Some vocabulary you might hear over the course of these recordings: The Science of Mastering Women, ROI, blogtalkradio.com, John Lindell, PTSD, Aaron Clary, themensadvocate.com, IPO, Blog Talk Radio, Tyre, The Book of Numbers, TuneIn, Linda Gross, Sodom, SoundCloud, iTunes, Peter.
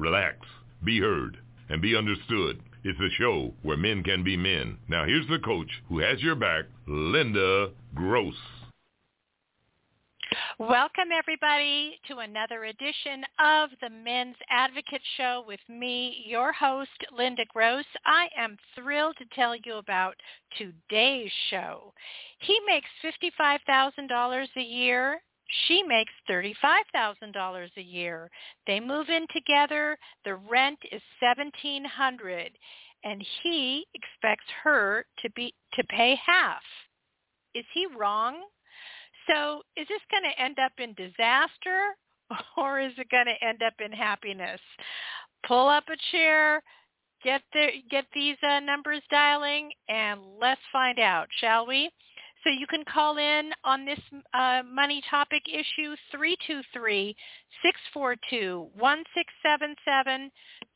Relax, be heard, and be understood. It's a show where men can be men. Now here's the coach who has your back, Linda Gross. Welcome, everybody, to another edition of the Men's Advocate Show with me, your host, Linda Gross. I am thrilled to tell you about today's show. He makes $55,000 a year. She makes $35,000 a year. They move in together. The rent is $1,700, and he expects her to pay half. Is he wrong? So is this going to end up in disaster, or is it going to end up in happiness? Pull up a chair, get these numbers dialing, and let's find out, shall we? So you can call in on this money topic issue, 323-642-1677,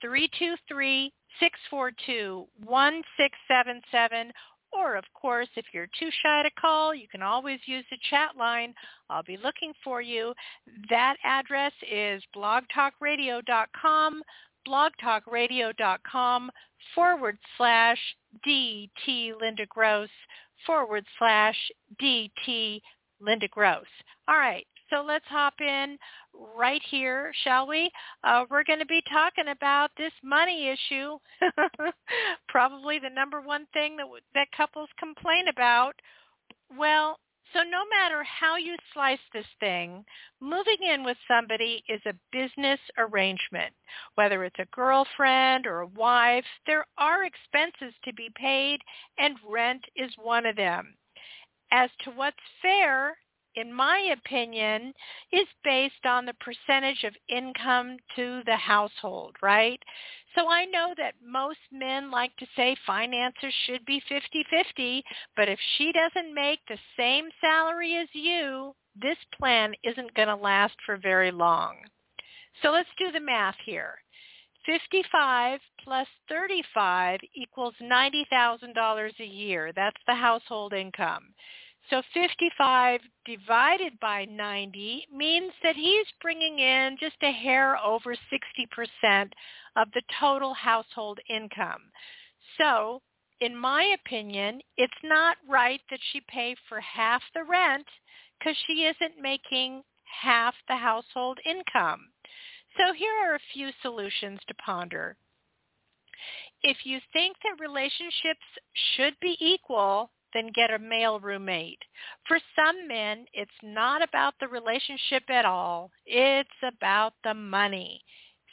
323-642-1677. Or, of course, if you're too shy to call, you can always use the chat line. I'll be looking for you. That address is blogtalkradio.com, blogtalkradio.com/DT Linda Gross. All right, so let's hop in right here, shall we? We're going to be talking about this money issue, probably the number one thing that couples complain about. Well, so no matter how you slice this thing, moving in with somebody is a business arrangement. Whether it's a girlfriend or a wife, there are expenses to be paid, and rent is one of them. As to what's fair, in my opinion, is based on the percentage of income to the household, right? So I know that most men like to say finances should be 50-50, but if she doesn't make the same salary as you, this plan isn't going to last for very long. So let's do the math here. 55 plus 35 equals $90,000 a year. That's the household income. So 55 divided by 90 means that he's bringing in just a hair over 60% of the total household income. So, in my opinion, it's not right that she pay for half the rent because she isn't making half the household income. So here are a few solutions to ponder. If you think that relationships should be equal, then get a male roommate. For some men, it's not about the relationship at all. It's about the money.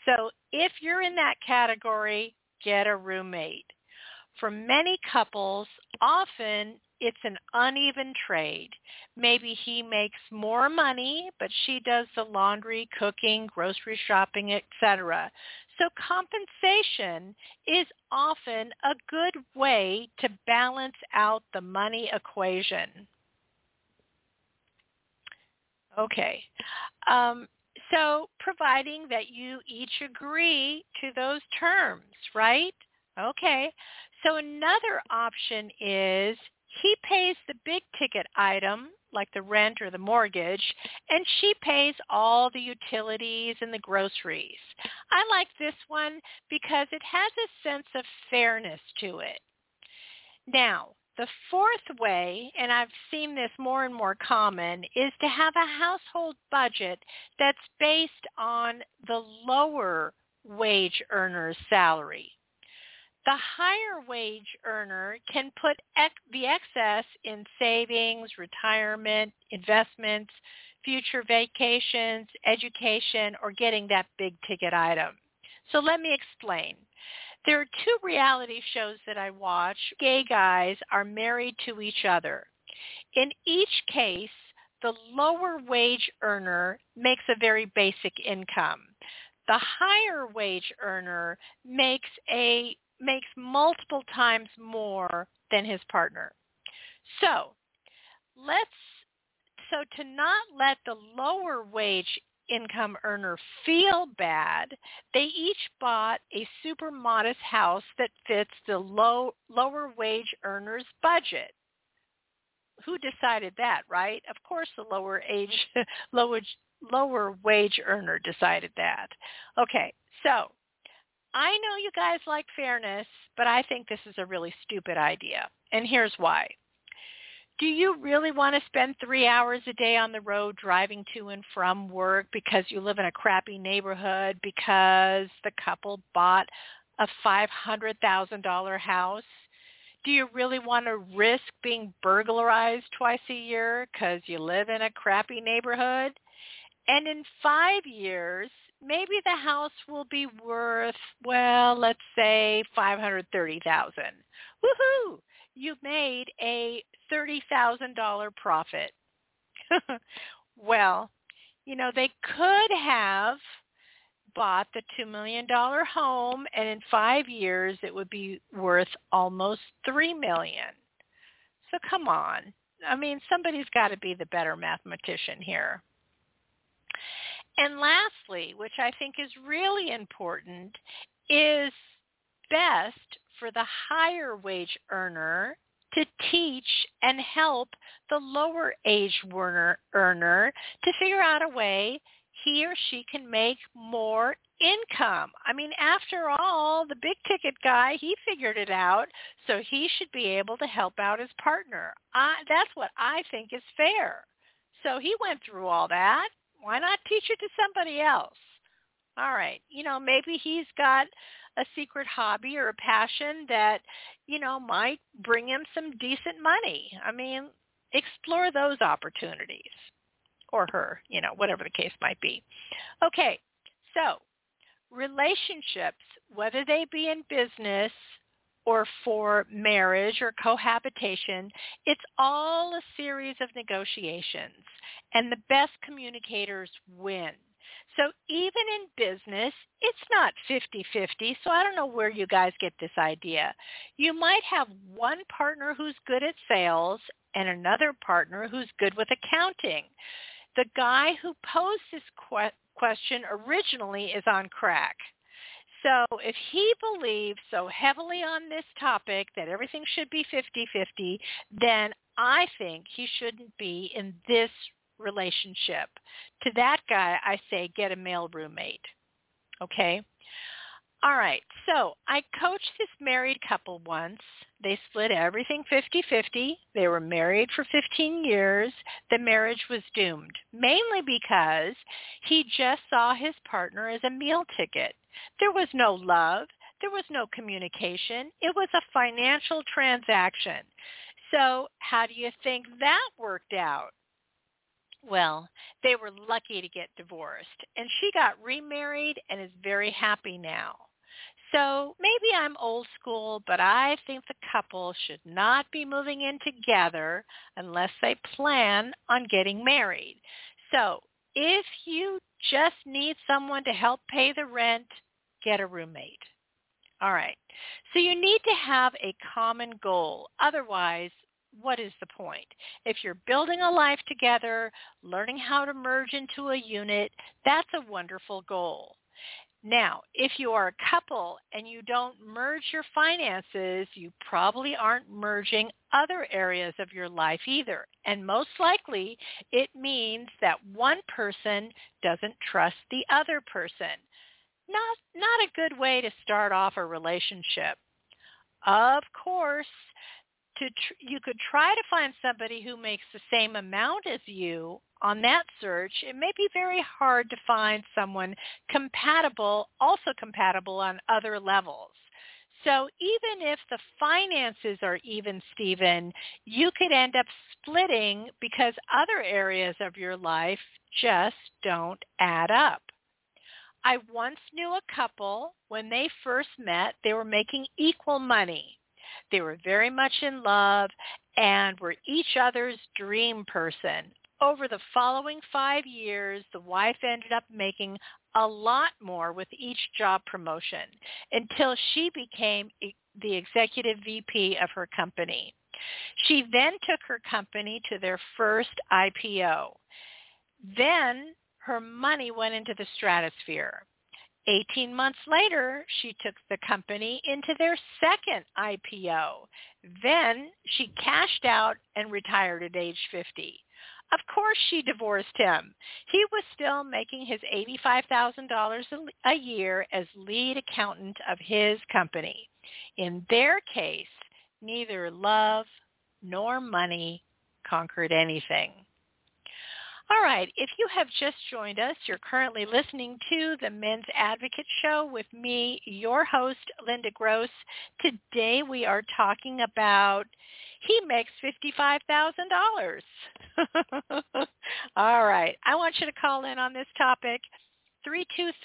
So if you're in that category, get a roommate. For many couples, often it's an uneven trade. Maybe he makes more money, but she does the laundry, cooking, grocery shopping, etc. So compensation is often a good way to balance out the money equation. Okay. So providing that you each agree to those terms, right? Okay. So another option is he pays the big ticket item, like the rent or the mortgage, and she pays all the utilities and the groceries. I like this one because it has a sense of fairness to it. Now, the fourth way, and I've seen this more and more common, is to have a household budget that's based on the lower wage earner's salary. The higher wage earner can put the excess in savings, retirement, investments, future vacations, education, or getting that big ticket item. So let me explain. There are two reality shows that I watch. Gay guys are married to each other. In each case, the lower wage earner makes a very basic income. the higher wage earner makes multiple times more than his partner. So to not let the lower wage income earner feel bad, they each bought a super modest house that fits the lower wage earner's budget. Who decided that, right? Of course the lower wage earner decided that. Okay, so I know you guys like fairness, but I think this is a really stupid idea, and here's why. Do you really want to spend 3 hours a day on the road driving to and from work because you live in a crappy neighborhood because the couple bought a $500,000 house? Do you really want to risk being burglarized twice a year because you live in a crappy neighborhood? And in 5 years, maybe the house will be worth, well, let's say $530,000. Woohoo! You made a $30,000 profit. Well, you know, they could have bought the $2 million home, and in 5 years, it would be worth almost $3 million. So come on. I mean, somebody's got to be the better mathematician here. And lastly, which I think is really important, is best for the higher wage earner to teach and help the lower wage earner to figure out a way he or she can make more income. I mean, after all, the big ticket guy, he figured it out, so he should be able to help out his partner. That's what I think is fair. So he went through all that. Why not teach it to somebody else? All right. You know, maybe he's got a secret hobby or a passion that, you know, might bring him some decent money. I mean, explore those opportunities, or her, you know, whatever the case might be. Okay. So relationships, whether they be in business or for marriage or cohabitation, it's all a series of negotiations, and the best communicators win. So even in business, it's not 50-50, so I don't know where you guys get this idea. You might have one partner who's good at sales and another partner who's good with accounting. The guy who posed this question originally is on crack. So if he believes so heavily on this topic that everything should be 50-50, then I think he shouldn't be in this relationship. To that guy, I say get a male roommate. Okay? All right. So I coached this married couple once. They split everything 50-50. They were married for 15 years. The marriage was doomed, mainly because he just saw his partner as a meal ticket. There was no love. There was no communication. It was a financial transaction. So how do you think that worked out? Well, they were lucky to get divorced, and she got remarried and is very happy now. So maybe I'm old school, but I think the couple should not be moving in together unless they plan on getting married. So if you just need someone to help pay the rent, get a roommate. All right. So you need to have a common goal. Otherwise, what is the point? If you're building a life together, learning how to merge into a unit, that's a wonderful goal. Now, if you are a couple and you don't merge your finances, you probably aren't merging other areas of your life either. And most likely, it means that one person doesn't trust the other person. Not a good way to start off a relationship. Of course, you could try to find somebody who makes the same amount as you on that search. It may be very hard to find someone also compatible on other levels. So even if the finances are even, Stephen, you could end up splitting because other areas of your life just don't add up. I once knew a couple, when they first met, they were making equal money. They were very much in love and were each other's dream person. Over the following 5 years, the wife ended up making a lot more with each job promotion until she became the executive VP of her company. She then took her company to their first IPO. Then her money went into the stratosphere. 18 months later, she took the company into their second IPO. Then she cashed out and retired at age 50. Of course she divorced him. He was still making his $85,000 a year as lead accountant of his company. In their case, neither love nor money conquered anything. All right, if you have just joined us, you're currently listening to the Men's Advocate Show with me, your host, Linda Gross. Today we are talking about he makes $55,000. All right, I want you to call in on this topic,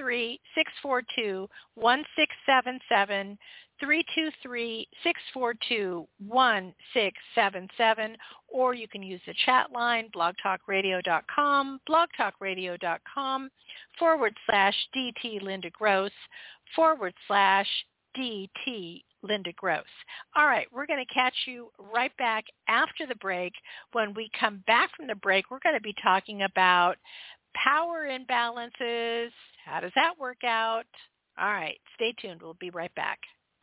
323-642-1677. 323-642-1677, or you can use the chat line, blogtalkradio.com, blogtalkradio.com/DT Linda Gross. All right, we're going to catch you right back after the break. When we come back from the break, we're going to be talking about power imbalances. How does that work out? All right, stay tuned. We'll be right back.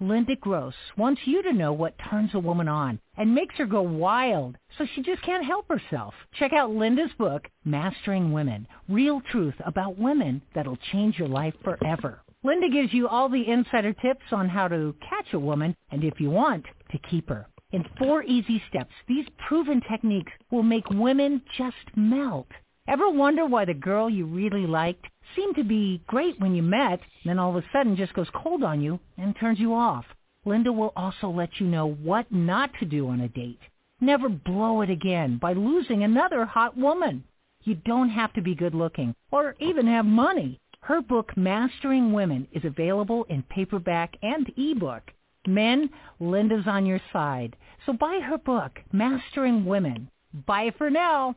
Linda Gross wants you to know what turns a woman on and makes her go wild so she just can't help herself. Check out Linda's book, Mastering Women, Real Truth About Women That'll Change Your Life Forever. Linda gives you all the insider tips on how to catch a woman and, if you want, to keep her. In 4 easy steps, these proven techniques will make women just melt. Ever wonder why the girl you really liked seemed to be great when you met, then all of a sudden just goes cold on you and turns you off? Linda will also let you know what not to do on a date. Never blow it again by losing another hot woman. You don't have to be good looking or even have money. Her book, Mastering Women, is available in paperback and ebook. Men, Linda's on your side. So buy her book, Mastering Women. Bye for now.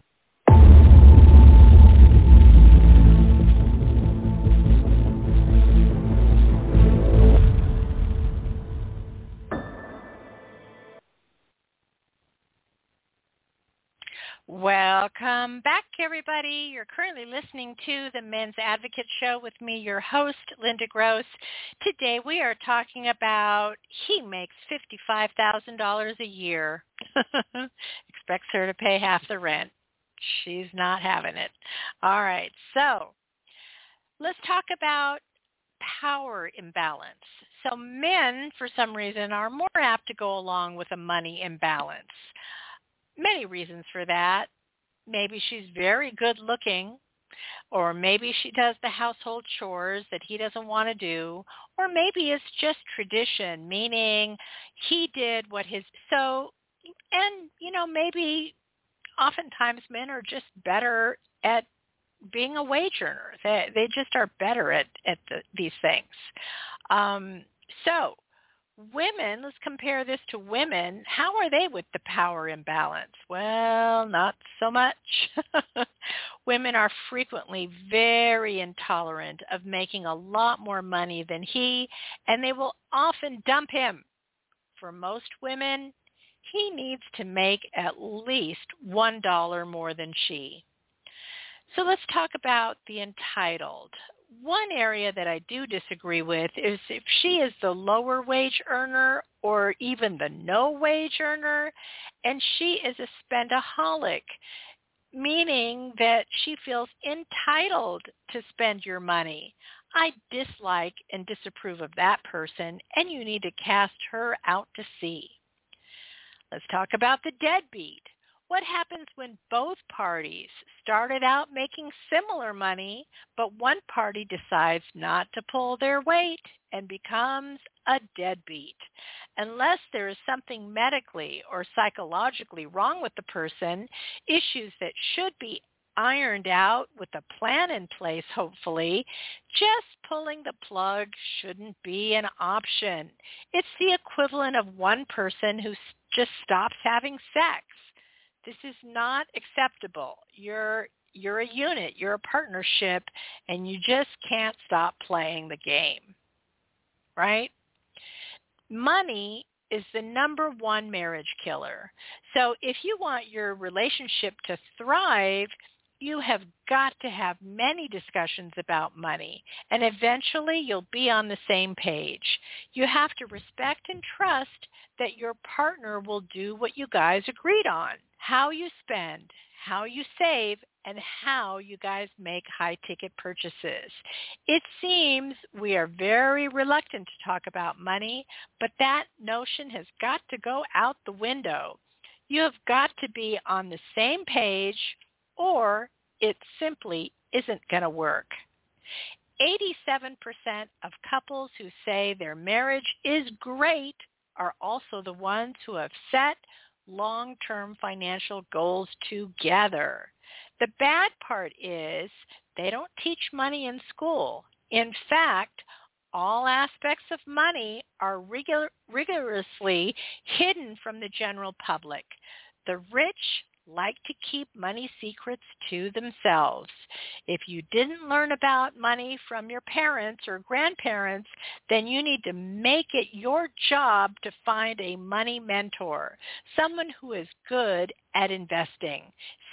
Welcome back, everybody. You're currently listening to the Men's Advocate Show with me, your host, Linda Gross. Today we are talking about he makes $55,000 a year, expects her to pay half the rent. She's not having it. All right, so let's talk about power imbalance. So men, for some reason, are more apt to go along with a money imbalance. Many reasons for that. Maybe she's very good looking, or maybe she does the household chores that he doesn't want to do, or maybe it's just tradition, meaning he did what his, maybe oftentimes men are just better at being a wage earner. They just are better at these things. Women, let's compare this to women. How are they with the power imbalance? Well, not so much. Women are frequently very intolerant of making a lot more money than he, and they will often dump him. For most women, he needs to make at least $1 more than she. So let's talk about the entitled. One area that I do disagree with is if she is the lower wage earner or even the no wage earner, and she is a spendaholic. meaning that she feels entitled to spend your money. I dislike and disapprove of that person, and you need to cast her out to sea. Let's talk about the deadbeat. What happens when both parties started out making similar money, but one party decides not to pull their weight and becomes a deadbeat? Unless there is something medically or psychologically wrong with the person, issues that should be ironed out with a plan in place, hopefully, just pulling the plug shouldn't be an option. It's the equivalent of one person who just stops having sex. This is not acceptable. You're a unit, you're a partnership, and you just can't stop playing the game, right? Money is the number one marriage killer. So if you want your relationship to thrive, you have got to have many discussions about money, and eventually you'll be on the same page. You have to respect and trust that your partner will do what you guys agreed on, how you spend, how you save, and how you guys make high-ticket purchases. It seems we are very reluctant to talk about money, but that notion has got to go out the window. You have got to be on the same page, or it simply isn't going to work. 87% of couples who say their marriage is great are also the ones who have set long-term financial goals together. The bad part is they don't teach money in school. In fact, all aspects of money are rigorously hidden from the general public. The rich like to keep money secrets to themselves. If you didn't learn about money from your parents or grandparents, then you need to make it your job to find a money mentor, someone who is good at investing.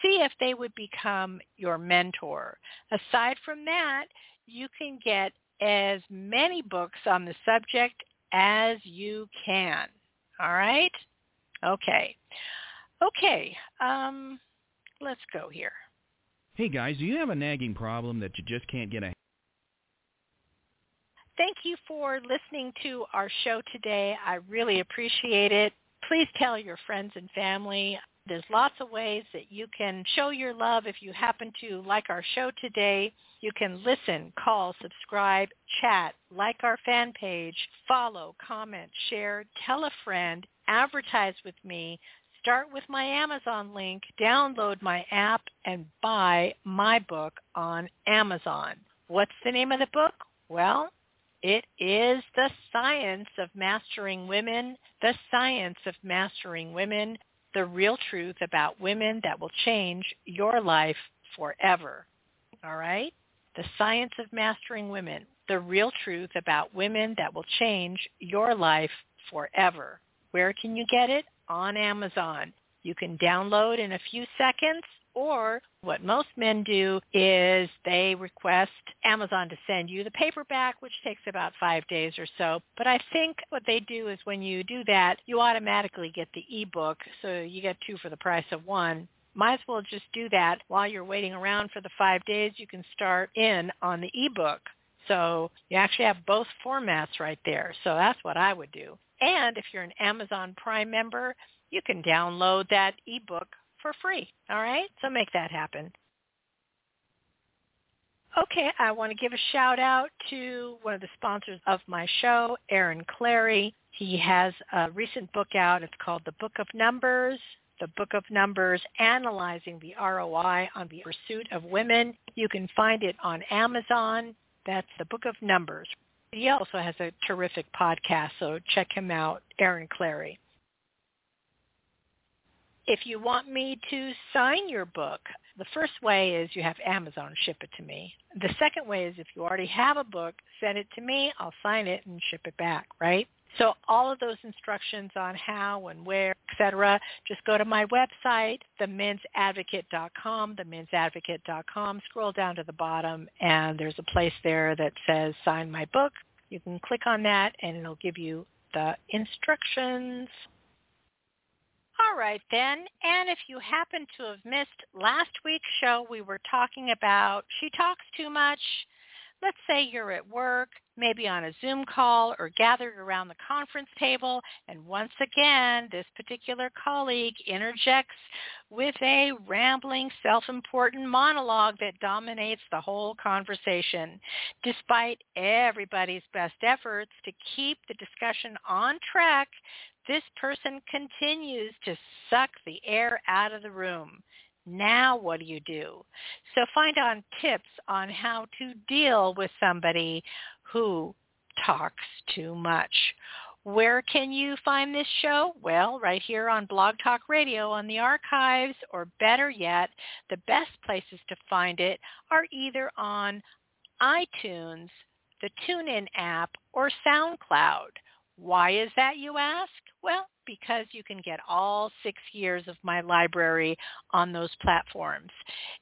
See if they would become your mentor. Aside from that, you can get as many books on the subject as you can. All right? Okay, let's go here. Hey, guys, do you have a nagging problem that you just can't get a... Thank you for listening to our show today. I really appreciate it. Please tell your friends and family. There's lots of ways that you can show your love if you happen to like our show today. You can listen, call, subscribe, chat, like our fan page, follow, comment, share, tell a friend, advertise with me, start with my Amazon link, download my app, and buy my book on Amazon. What's the name of the book? Well, it is The Science of Mastering Women, The Science of Mastering Women, the real truth about women that will change your life forever. All right? The Science of Mastering Women, the real truth about women that will change your life forever. Where can you get it? On Amazon. You can download in a few seconds, or what most men do is they request Amazon to send you the paperback, which takes about 5 days or so. But I think what they do is when you do that, you automatically get the ebook, so you get two for the price of one. Might as well just do that while you're waiting around for the 5 days. You can start in on the ebook. So you actually have both formats right there. So that's what I would do. And if you're an Amazon Prime member, you can download that ebook for free. All right? So make that happen. Okay, I want to give a shout out to one of the sponsors of my show, Aaron Clary. He has a recent book out. It's called The Book of Numbers. The Book of Numbers, Analyzing the ROI on the Pursuit of Women. You can find it on Amazon. That's The Book of Numbers. He also has a terrific podcast, so check him out, Aaron Clary. If you want me to sign your book, the first way is you have Amazon ship it to me. The second way is if you already have a book, send it to me, I'll sign it and ship it back, right? So all of those instructions on how and where, etc., just go to my website, themensadvocate.com, themensadvocate.com, scroll down to the bottom, and there's a place there that says sign my book. You can click on that, and it'll give you the instructions. All right, then. And if you happen to have missed last week's show, we were talking about she talks too much. Let's say you're at work, maybe on a Zoom call or gathered around the conference table, and once again, this particular colleague interjects with a rambling, self-important monologue that dominates the whole conversation. Despite everybody's best efforts to keep the discussion on track, this person continues to suck the air out of the room. Now what do? So find out tips on how to deal with somebody who talks too much. Where can you find this show? Well, right here on Blog Talk Radio on the archives, or better yet, the best places to find it are either on iTunes, the TuneIn app, or SoundCloud. Why is that, you ask? Well, because you can get all 6 years of my library on those platforms.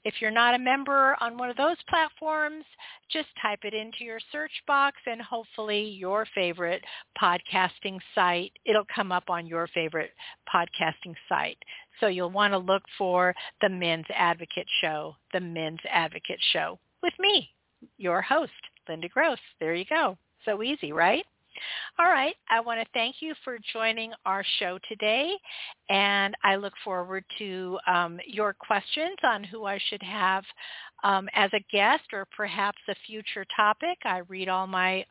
If you're not a member on one of those platforms, just type it into your search box and hopefully your favorite podcasting site, it'll come up on your favorite podcasting site. So you'll want to look for The Men's Advocate Show, The Men's Advocate Show with me, your host, Linda Gross. There you go. So easy, right? All right. I want to thank you for joining our show today, and I look forward to your questions on who I should have as a guest or perhaps a future topic. I read all my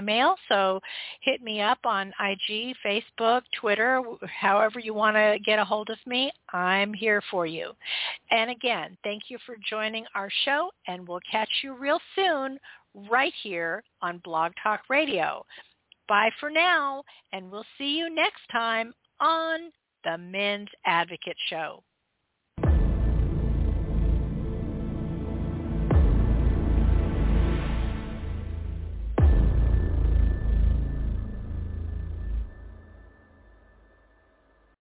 mail, so hit me up on IG, Facebook, Twitter, however you want to get a hold of me. I'm here for you. And again, thank you for joining our show, and we'll catch you real soon right here on Blog Talk Radio. Bye for now, and we'll see you next time on The Men's Advocate Show.